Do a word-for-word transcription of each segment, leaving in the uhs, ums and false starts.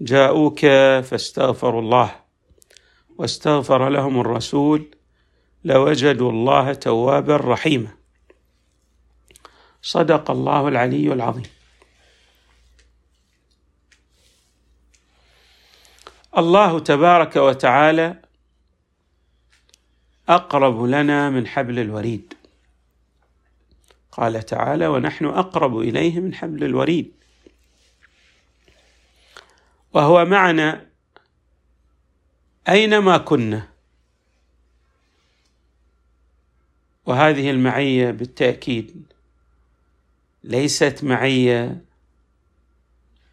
جاءوك فاستغفروا الله واستغفر لهم الرسول لوجدوا الله توابا رحيما. صدق الله العلي العظيم. الله تبارك وتعالى أقرب لنا من حبل الوريد. قال تعالى: ونحن أقرب إليه من حبل الوريد. وهو معنا أينما كنا، وهذه المعية بالتأكيد ليست معية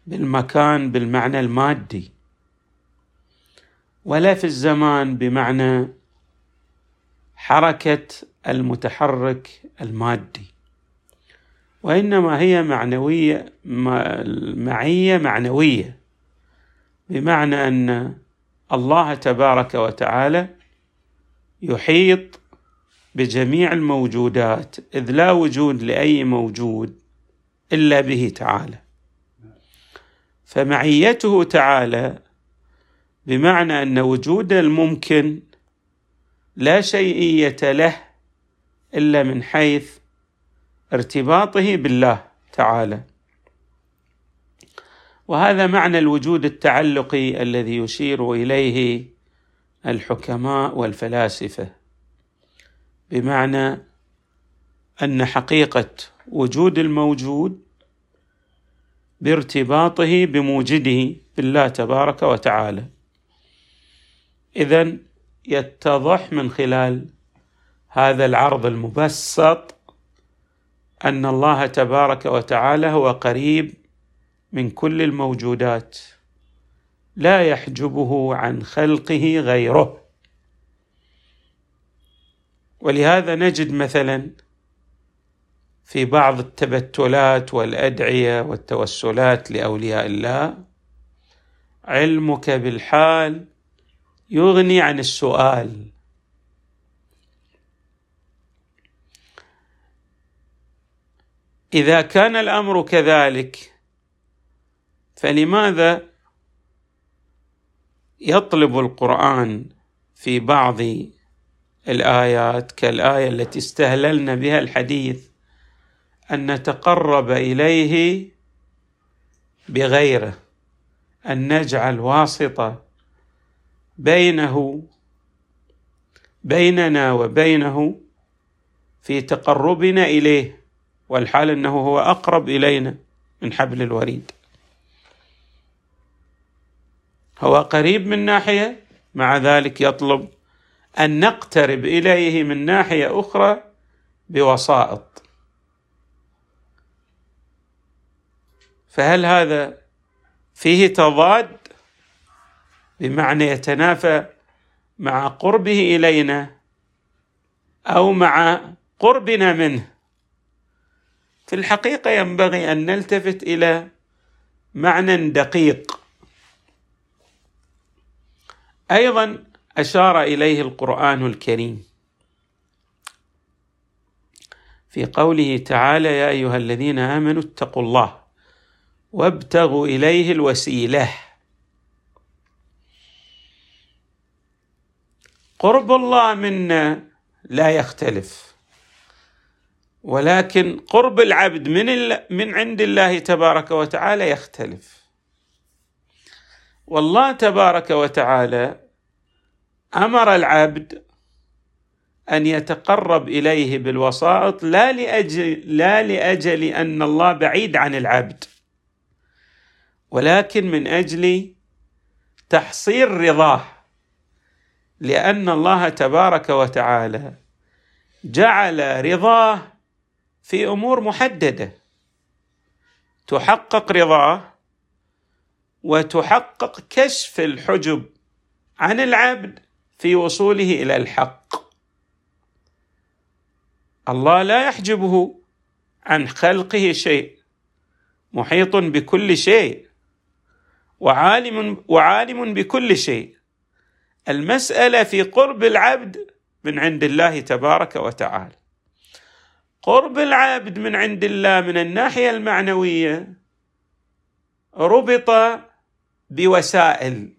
بالمكان بالمعنى المادي، ولا في الزمان بمعنى حركة المتحرك المادي، وإنما هي معنوية، معية معنوية، بمعنى أن الله تبارك وتعالى يحيط بجميع الموجودات، إذ لا وجود لأي موجود إلا به تعالى. فمعيته تعالى بمعنى أن وجود الممكن لا شيئية له إلا من حيث ارتباطه بالله تعالى، وهذا معنى الوجود التعلقي الذي يشير إليه الحكماء والفلاسفة، بمعنى أن حقيقة وجود الموجود بارتباطه بموجده بالله تبارك وتعالى. إذن يتضح من خلال هذا العرض المبسط أن الله تبارك وتعالى هو قريب من كل الموجودات، لا يحجبه عن خلقه غيره. ولهذا نجد مثلا في بعض التبتلات والأدعية والتوسلات لأولياء الله: علمك بالحال يغني عن السؤال. إذا كان الأمر كذلك، فلماذا يطلب القرآن في بعض الآيات كالآية التي استهللنا بها الحديث أن نتقرب إليه بغيره، أن نجعل واسطة بينه بيننا وبينه في تقربنا إليه، والحال أنه هو أقرب إلينا من حبل الوريد. هو قريب من ناحية، مع ذلك يطلب أن نقترب إليه من ناحية أخرى بوسائط. فهل هذا فيه تضاد بمعنى يتنافى مع قربه إلينا أو مع قربنا منه؟ في الحقيقة ينبغي أن نلتفت إلى معنى دقيق أيضا أشار إليه القرآن الكريم في قوله تعالى: يا أيها الذين آمنوا اتقوا الله وابتغوا إليه الوسيلة. قرب الله منا لا يختلف، ولكن قرب العبد من من عند الله تبارك وتعالى يختلف. والله تبارك وتعالى أمر العبد أن يتقرب إليه بالوسائط، لا لأجل, لا لأجل أن الله بعيد عن العبد، ولكن من أجل تحصيل رضاه، لأن الله تبارك وتعالى جعل رضاه في أمور محددة تحقق رضاه وتحقق كشف الحجب عن العبد في وصوله إلى الحق. الله لا يحجبه عن خلقه شيء، محيط بكل شيء وعالم, وعالم بكل شيء. المسألة في قرب العبد من عند الله تبارك وتعالى. قرب العبد من عند الله من الناحية المعنوية ربط بوسائل،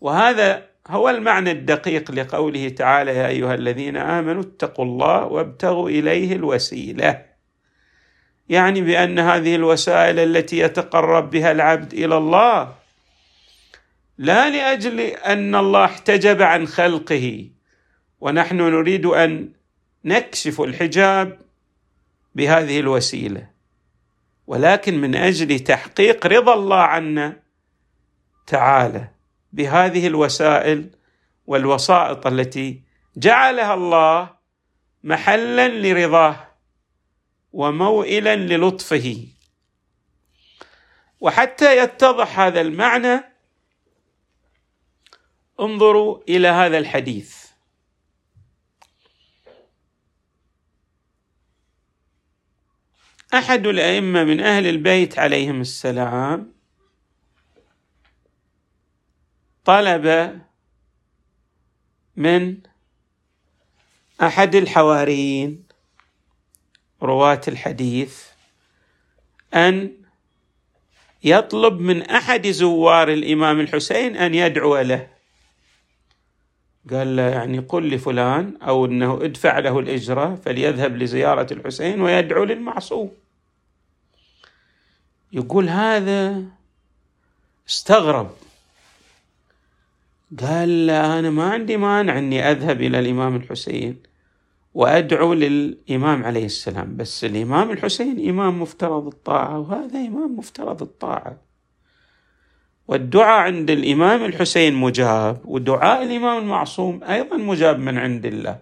وهذا هو المعنى الدقيق لقوله تعالى: يا أيها الذين آمنوا اتقوا الله وابتغوا إليه الوسيلة، يعني بأن هذه الوسائل التي يتقرب بها العبد إلى الله لا لأجل أن الله احتجب عن خلقه ونحن نريد أن نكشف الحجاب بهذه الوسيلة، ولكن من أجل تحقيق رضا الله عنا تعالى بهذه الوسائل والوسائط التي جعلها الله محلا لرضاه وموئلا للطفه. وحتى يتضح هذا المعنى انظروا إلى هذا الحديث. أحد الأئمة من أهل البيت عليهم السلام طلب من أحد الحواريين رواة الحديث أن يطلب من أحد زوار الإمام الحسين أن يدعو له. قال له يعني قل لفلان أو أنه ادفع له الإجرة فليذهب لزيارة الحسين ويدعو للمعصوم. يقول هذا استغرب، قال لا أنا ما عندي مانع أني أذهب إلى الإمام الحسين وأدعو للإمام عليه السلام، بس الإمام الحسين إمام مفترض الطاعة وهذا إمام مفترض الطاعة، والدعاء عند الإمام الحسين مجاب ودعاء الإمام المعصوم أيضا مجاب من عند الله،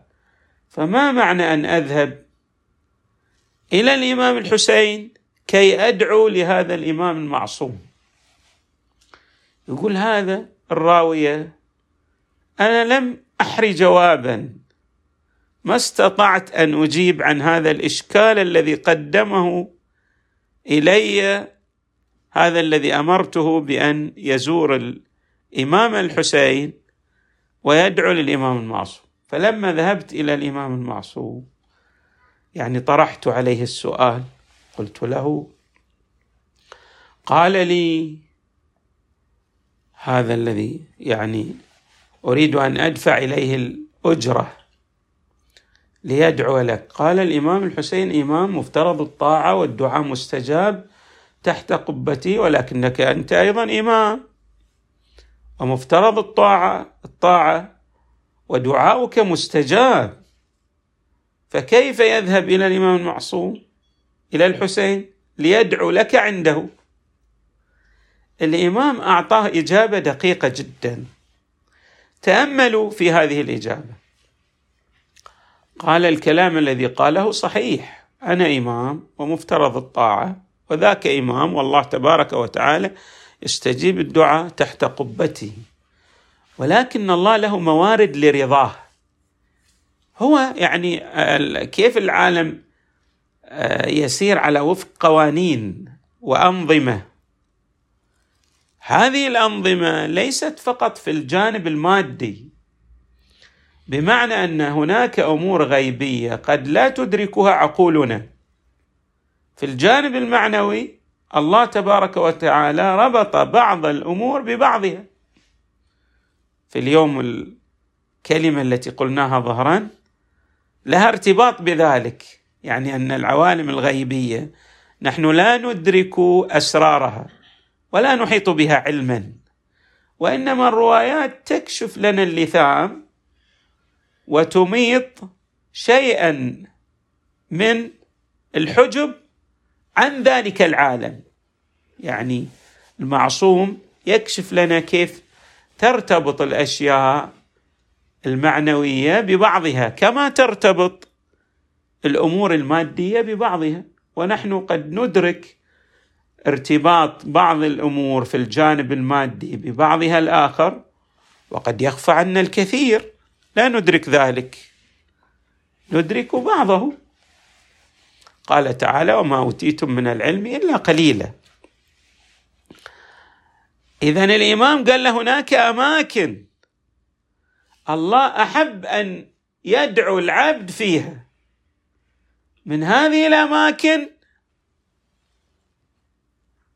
فما معنى أن أذهب إلى الإمام الحسين كي أدعو لهذا الإمام المعصوم؟ يقول هذا الراوية أنا لم أحري جوابا، ما استطعت أن أجيب عن هذا الإشكال الذي قدمه إلي هذا الذي أمرته بأن يزور الإمام الحسين ويدعو للإمام المعصوم. فلما ذهبت إلى الإمام المعصوم يعني طرحت عليه السؤال، قلت له، قال لي هذا الذي يعني أريد أن أدفع إليه الأجرة ليدعو لك، قال الإمام الحسين إمام مفترض الطاعة والدعاء مستجاب تحت قبتي، ولكنك أنت أيضا إمام ومفترض الطاعة الطاعة ودعاؤك مستجاب، فكيف يذهب إلى الإمام المعصوم إلى الحسين ليدعو لك عنده؟ الإمام أعطاه إجابة دقيقة جدا، تأملوا في هذه الإجابة. قال الكلام الذي قاله صحيح، أنا إمام ومفترض الطاعة وذاك إمام والله تبارك وتعالى يستجيب الدعاء تحت قبته، ولكن الله له موارد لرضاه. هو يعني كيف العالم يسير على وفق قوانين وأنظمة، هذه الأنظمة ليست فقط في الجانب المادي، بمعنى أن هناك أمور غيبية قد لا تدركها عقولنا. في الجانب المعنوي الله تبارك وتعالى ربط بعض الأمور ببعضها. في اليوم الكلمة التي قلناها ظهرا لها ارتباط بذلك، يعني أن العوالم الغيبية نحن لا ندرك أسرارها ولا نحيط بها علما، وإنما الروايات تكشف لنا اللثام وتميط شيئا من الحجب عن ذلك العالم. يعني المعصوم يكشف لنا كيف ترتبط الأشياء المعنوية ببعضها كما ترتبط الأمور المادية ببعضها، ونحن قد ندرك ارتباط بعض الأمور في الجانب المادي ببعضها الآخر وقد يخفى عنا الكثير لا ندرك ذلك، ندرك بعضه. قال تعالى: وما أوتيتم من العلم إلا قليلا. إذن الإمام قال له هناك أماكن الله أحب أن يدعو العبد فيها، من هذه الأماكن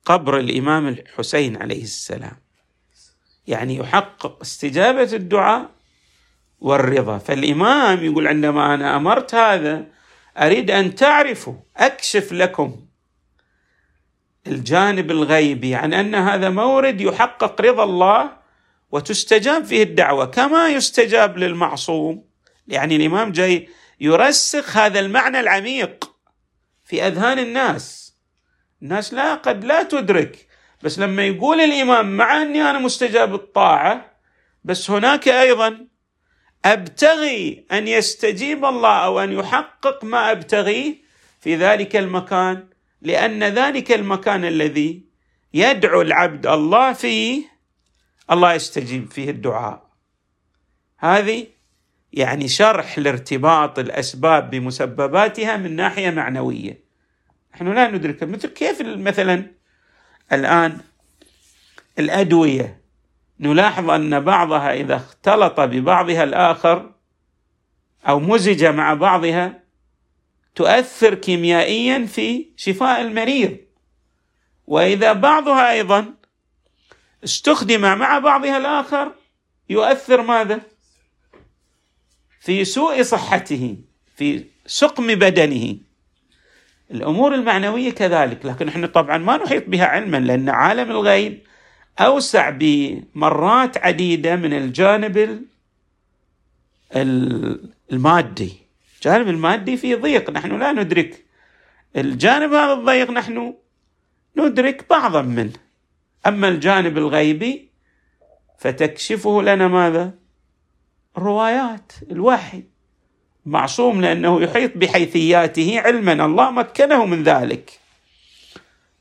قبر الإمام الحسين عليه السلام، يعني يحقق استجابة الدعاء والرضا. فالإمام يقول: عندما أنا أمرت هذا أريد أن تعرفوا، أكشف لكم الجانب الغيبي عن أن هذا مورد يحقق رضا الله وتستجاب فيه الدعوة كما يستجاب للمعصوم. يعني الإمام جاي يرسخ هذا المعنى العميق في أذهان الناس، الناس لا قد لا تدرك، بس لما يقول الإمام مع أني أنا مستجاب الطاعة، بس هناك أيضا أبتغي أن يستجيب الله أو أن يحقق ما أبتغيه في ذلك المكان، لأن ذلك المكان الذي يدعو العبد الله فيه الله يستجيب فيه الدعاء. هذه يعني شرح لارتباط الأسباب بمسبباتها من ناحية معنوية، نحن لا ندرك. مثل كيف مثلا الآن الأدوية نلاحظ أن بعضها إذا اختلط ببعضها الآخر أو مزج مع بعضها تؤثر كيميائيا في شفاء المريض، وإذا بعضها أيضا استخدم مع بعضها الآخر يؤثر ماذا؟ في سوء صحته، في سقم بدنه. الأمور المعنوية كذلك، لكن نحن طبعا ما نحيط بها علما، لأن عالم الغيب أوسع بمرات عديدة من الجانب المادي. الجانب المادي فيه ضيق، نحن لا ندرك الجانب هذا الضيق، نحن ندرك بعضا منه. أما الجانب الغيبي فتكشفه لنا ماذا؟ الروايات، الوحي. معصوم لأنه يحيط بحيثياته علما، الله مكنه من ذلك.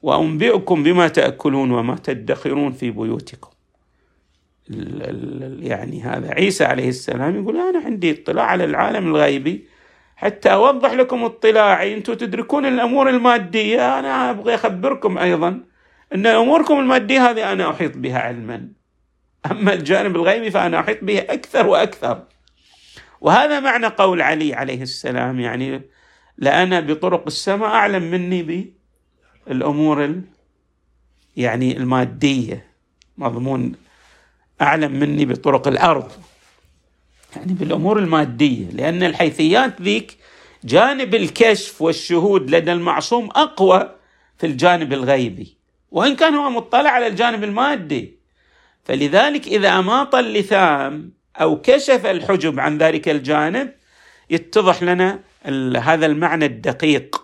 وأنبئكم بما تأكلون وما تدخرون في بيوتكم. يعني هذا عيسى عليه السلام يقول: أنا عندي اطلاع على العالم الغيبي حتى أوضح لكم اطلاعي، أنتم تدركون الأمور المادية، أنا أبغي أخبركم أيضا أن أموركم المادية هذه أنا أحيط بها علما، أما الجانب الغيبي فأنا أحيط به أكثر وأكثر. وهذا معنى قول علي عليه السلام، يعني لأنا بطرق السماء أعلم مني بالأمور ال يعني المادية، مضمون أعلم مني بطرق الأرض، يعني بالأمور المادية، لأن الحيثيات ذيك جانب الكشف والشهود لدى المعصوم أقوى في الجانب الغيبي، وإن كان هو مطلع على الجانب المادي. فلذلك إذا أماط اللثام أو كشف الحجب عن ذلك الجانب يتضح لنا هذا المعنى الدقيق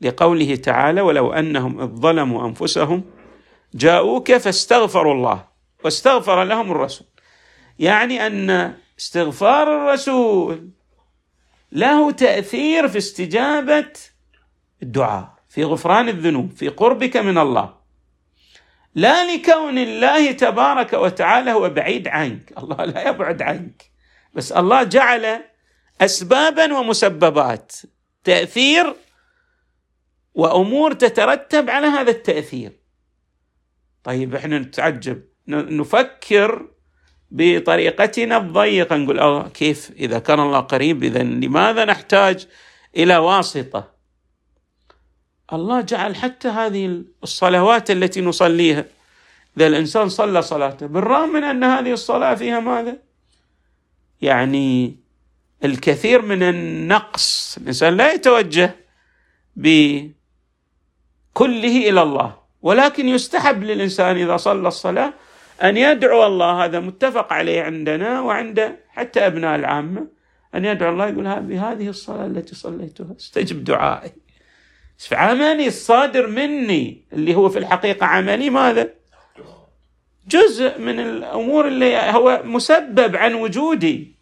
لقوله تعالى: ولو أنهم إذ ظلموا أنفسهم جاءوك فاستغفروا الله واستغفر لهم الرسول. يعني أن استغفار الرسول له تأثير في استجابة الدعاء، في غفران الذنوب، في قربك من الله، لا لكون الله تبارك وتعالى هو بعيد عنك، الله لا يبعد عنك، بس الله جعل أسبابا ومسببات، تأثير وأمور تترتب على هذا التأثير. طيب احنا نتعجب، نفكر بطريقتنا الضيقة، نقول اه كيف إذا كان الله قريب إذا لماذا نحتاج إلى واسطة؟ الله جعل حتى هذه الصلوات التي نصليها، إذا الإنسان صلى صلاته بالرغم من أن هذه الصلاة فيها ماذا؟ يعني الكثير من النقص، الإنسان لا يتوجه بكله إلى الله، ولكن يستحب للإنسان إذا صلى الصلاة أن يدعو الله، هذا متفق عليه عندنا وعند حتى أبناء العامة، أن يدعو الله، يقول بهذه الصلاة التي صليتها استجب دعائي، في عملي الصادر مني اللي هو في الحقيقة عملي ماذا؟ جزء من الأمور اللي هو مسبب عن وجودي،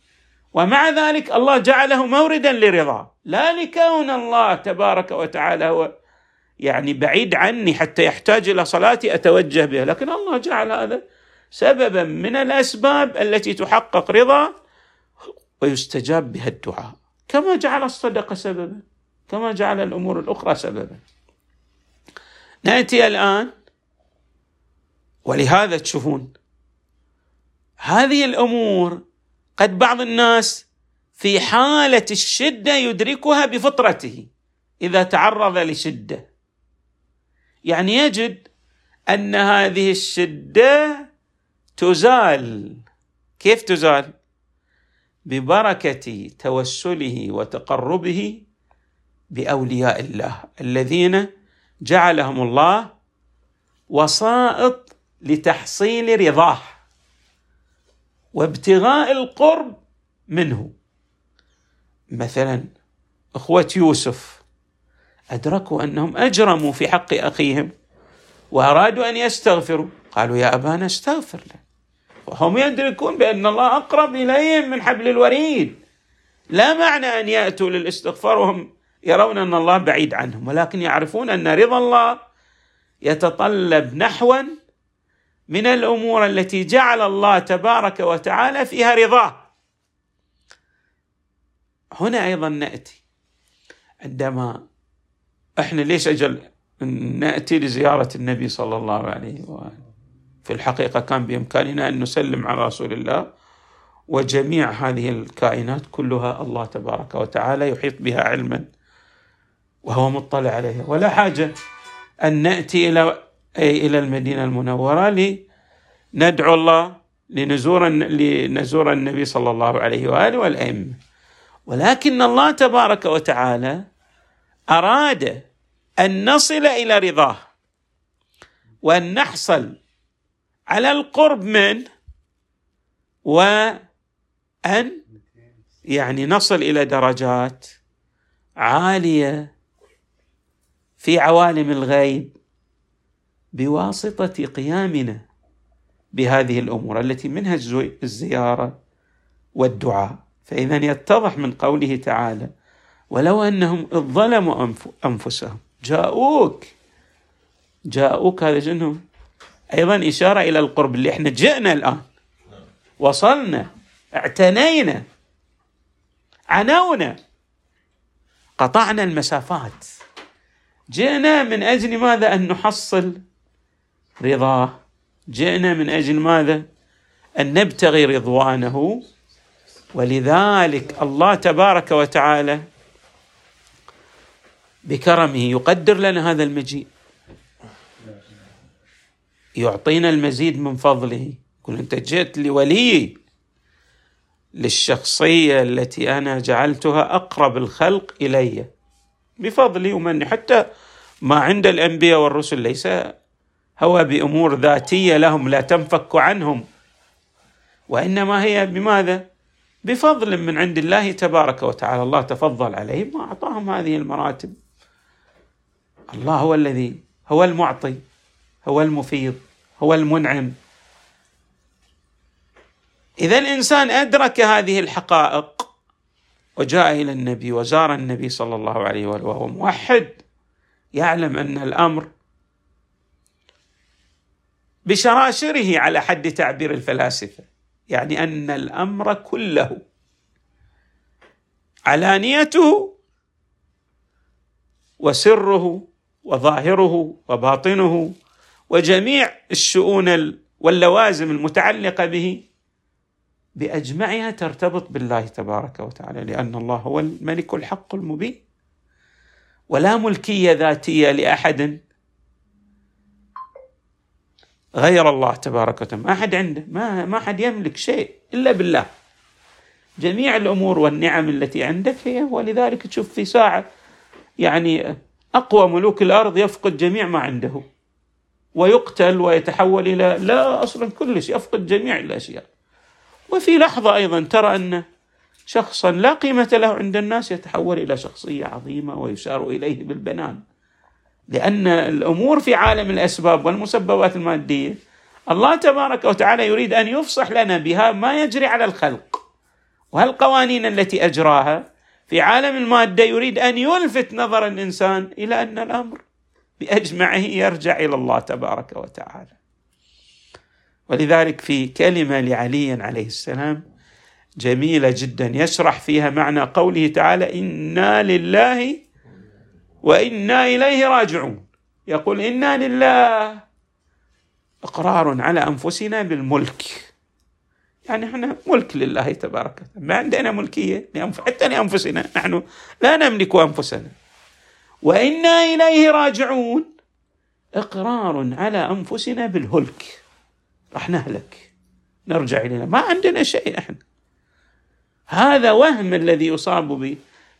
ومع ذلك الله جعله موردا لرضا، لا لكون الله تبارك وتعالى هو يعني بعيد عني حتى يحتاج إلى صلاتي أتوجه بها، لكن الله جعل هذا سببا من الأسباب التي تحقق رضا ويستجاب بها الدعاء، كما جعل الصدقة سببا، كما جعل الأمور الأخرى سببا. نأتي الآن، ولهذا تشوفون هذه الأمور قد بعض الناس في حالة الشدة يدركها بفطرته إذا تعرض لشدة، يعني يجد أن هذه الشدة تزال. كيف تزال؟ ببركة توسله وتقربه بأولياء الله الذين جعلهم الله وسائط لتحصيل رضاه وابتغاء القرب منه. مثلا أخوة يوسف أدركوا أنهم أجرموا في حق أخيهم وأرادوا أن يستغفروا، قالوا يا أبانا استغفر له، وهم يدركون بأن الله أقرب إليهم من حبل الوريد. لا معنى أن يأتوا للاستغفار وهم يرون أن الله بعيد عنهم، ولكن يعرفون أن رضا الله يتطلب نحوا من الأمور التي جعل الله تبارك وتعالى فيها رضاه. هنا أيضا نأتي، عندما إحنا ليش أجل نأتي لزيارة النبي صلى الله عليه وآله؟ في الحقيقة كان بإمكاننا أن نسلم على رسول الله، وجميع هذه الكائنات كلها الله تبارك وتعالى يحيط بها علما وهو مطلع عليها، ولا حاجة أن نأتي إلى إلى المدينة المنورة لندعو الله لنزور لنزور النبي صلى الله عليه وآله والأئمة. ولكن الله تبارك وتعالى أراد أن نصل إلى رضاه وأن نحصل على القرب منه، وأن يعني نصل إلى درجات عالية في عوالم الغيب بواسطة قيامنا بهذه الأمور التي منها الزيارة والدعاء. فإذا يتضح من قوله تعالى ولو أنهم إذ ظلموا أنفسهم جاءوك جاءوك هذا جنهم أيضا إشارة إلى القرب اللي إحنا جئنا الآن، وصلنا، اعتنينا، عنونا، قطعنا المسافات، جئنا من أجل ماذا؟ أن نحصل رضاه، جئنا من أجل ماذا؟ أن نبتغي رضوانه. ولذلك الله تبارك وتعالى بكرمه يقدر لنا هذا المجيء، يعطينا المزيد من فضله. يقول أنت جئت لولي، للشخصية التي أنا جعلتها أقرب الخلق إلي بفضلي ومني. حتى ما عند الأنبياء والرسل ليس هو بأمور ذاتية لهم لا تنفك عنهم، وإنما هي بماذا؟ بفضل من عند الله تبارك وتعالى، الله تفضل عليهم وأعطاهم هذه المراتب. الله هو الذي هو المعطي، هو المفيض، هو المنعم. إذا الإنسان أدرك هذه الحقائق وجاء إلى النبي وزار النبي صلى الله عليه وآله وهو موحد، يعلم أن الأمر بشراشره على حد تعبير الفلاسفة، يعني أن الأمر كله علانيته وسره وظاهره وباطنه وجميع الشؤون واللوازم المتعلقة به بأجمعها ترتبط بالله تبارك وتعالى، لأن الله هو الملك الحق المبين، ولا ملكية ذاتية لأحد غير الله تبارك وتعالى. ما أحد عنده، ما ما أحد يملك شيء إلا بالله، جميع الأمور والنعم التي عندك هي. ولذلك تشوف في ساعة يعني أقوى ملوك الأرض يفقد جميع ما عنده ويقتل ويتحول إلى لا أصلا، كل شيء يفقد جميع الأشياء. وفي لحظة أيضا ترى أن شخصا لا قيمة له عند الناس يتحول إلى شخصية عظيمة ويشار إليه بالبنان، لأن الأمور في عالم الأسباب والمسببات المادية الله تبارك وتعالى يريد أن يفصح لنا بها ما يجري على الخلق، وهالقوانين التي أجراها في عالم المادة يريد أن يلفت نظر الإنسان إلى أن الأمر بأجمعه يرجع إلى الله تبارك وتعالى. ولذلك في كلمة لعلي عليه السلام جميلة جدا يشرح فيها معنى قوله تعالى إنا لله وإنا إليه راجعون. يقول إنا لله إقرار على أنفسنا بالملك، يعني إحنا ملك لله تبارك، ما عندنا ملكية حتى لأنفسنا، نحن لا نملك أنفسنا. وإنا إليه راجعون إقرار على أنفسنا بالهلك، رح نهلك نرجع إلينا، ما عندنا شيء إحنا. هذا وهم الذي يصاب به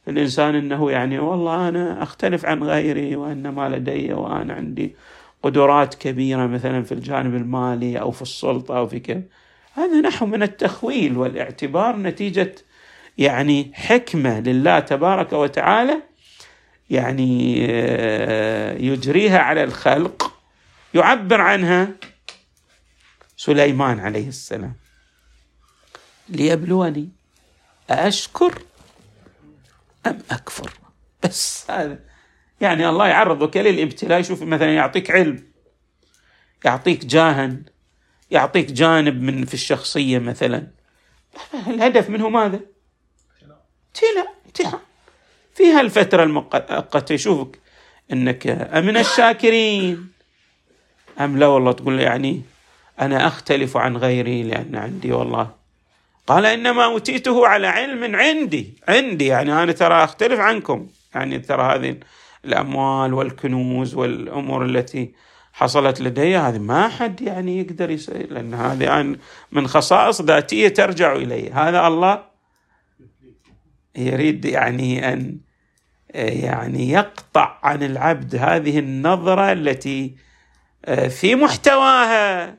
الإنسان، أنه يعني والله أنا أختلف عن غيري وأن ما لدي وأنا عندي قدرات كبيرة مثلا في الجانب المالي أو في السلطة أو في كذا. هذا نحو من التخويل والاعتبار نتيجة يعني حكمة لله تبارك وتعالى يعني يجريها على الخلق، يعبر عنها سليمان عليه السلام ليبلوني أشكر أم أكفر. بس هذا يعني الله يعرضك للابتلاء. يشوف مثلا يعطيك علم، يعطيك جاها، يعطيك جانب من في الشخصية مثلا، الهدف منه ماذا؟ ابتلاء، امتحان في هالفترة المؤقتة يشوفك أنك أمن الشاكرين أم لا. والله تقول يعني أنا أختلف عن غيري لأن عندي، والله قال إنما أوتيته على علم عندي عندي يعني أنا ترى أختلف عنكم، يعني ترى هذه الأموال والكنوز والأمور التي حصلت لدي هذه ما حد يعني يقدر يسأل، لأن هذه من خصائص ذاتية ترجع إلي. هذا الله يريد يعني أن يعني يقطع عن العبد هذه النظرة التي في محتواها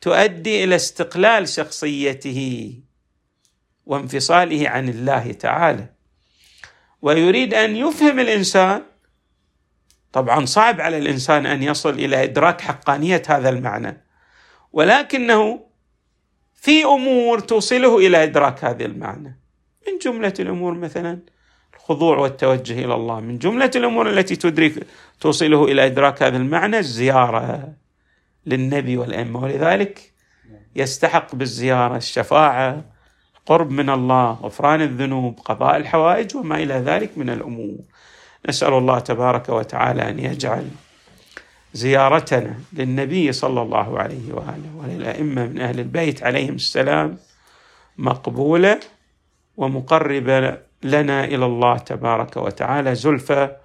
تؤدي إلى استقلال شخصيته وانفصاله عن الله تعالى. ويريد أن يفهم الإنسان، طبعا صعب على الإنسان أن يصل إلى إدراك حقانية هذا المعنى، ولكنه في أمور توصله إلى إدراك هذا المعنى. من جملة الأمور مثلا الخضوع والتوجه إلى الله، من جملة الأمور التي تدرك توصله إلى إدراك هذا المعنى الزيارة للنبي والأمة، ولذلك يستحق بالزيارة الشفاعة، قرب من الله، غفران الذنوب، قضاء الحوائج وما إلى ذلك من الأمور. نسأل الله تبارك وتعالى أن يجعل زيارتنا للنبي صلى الله عليه وآله وللأئمة من أهل البيت عليهم السلام مقبولة ومقربة لنا إلى الله تبارك وتعالى زلفى.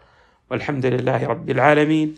والحمد لله رب العالمين،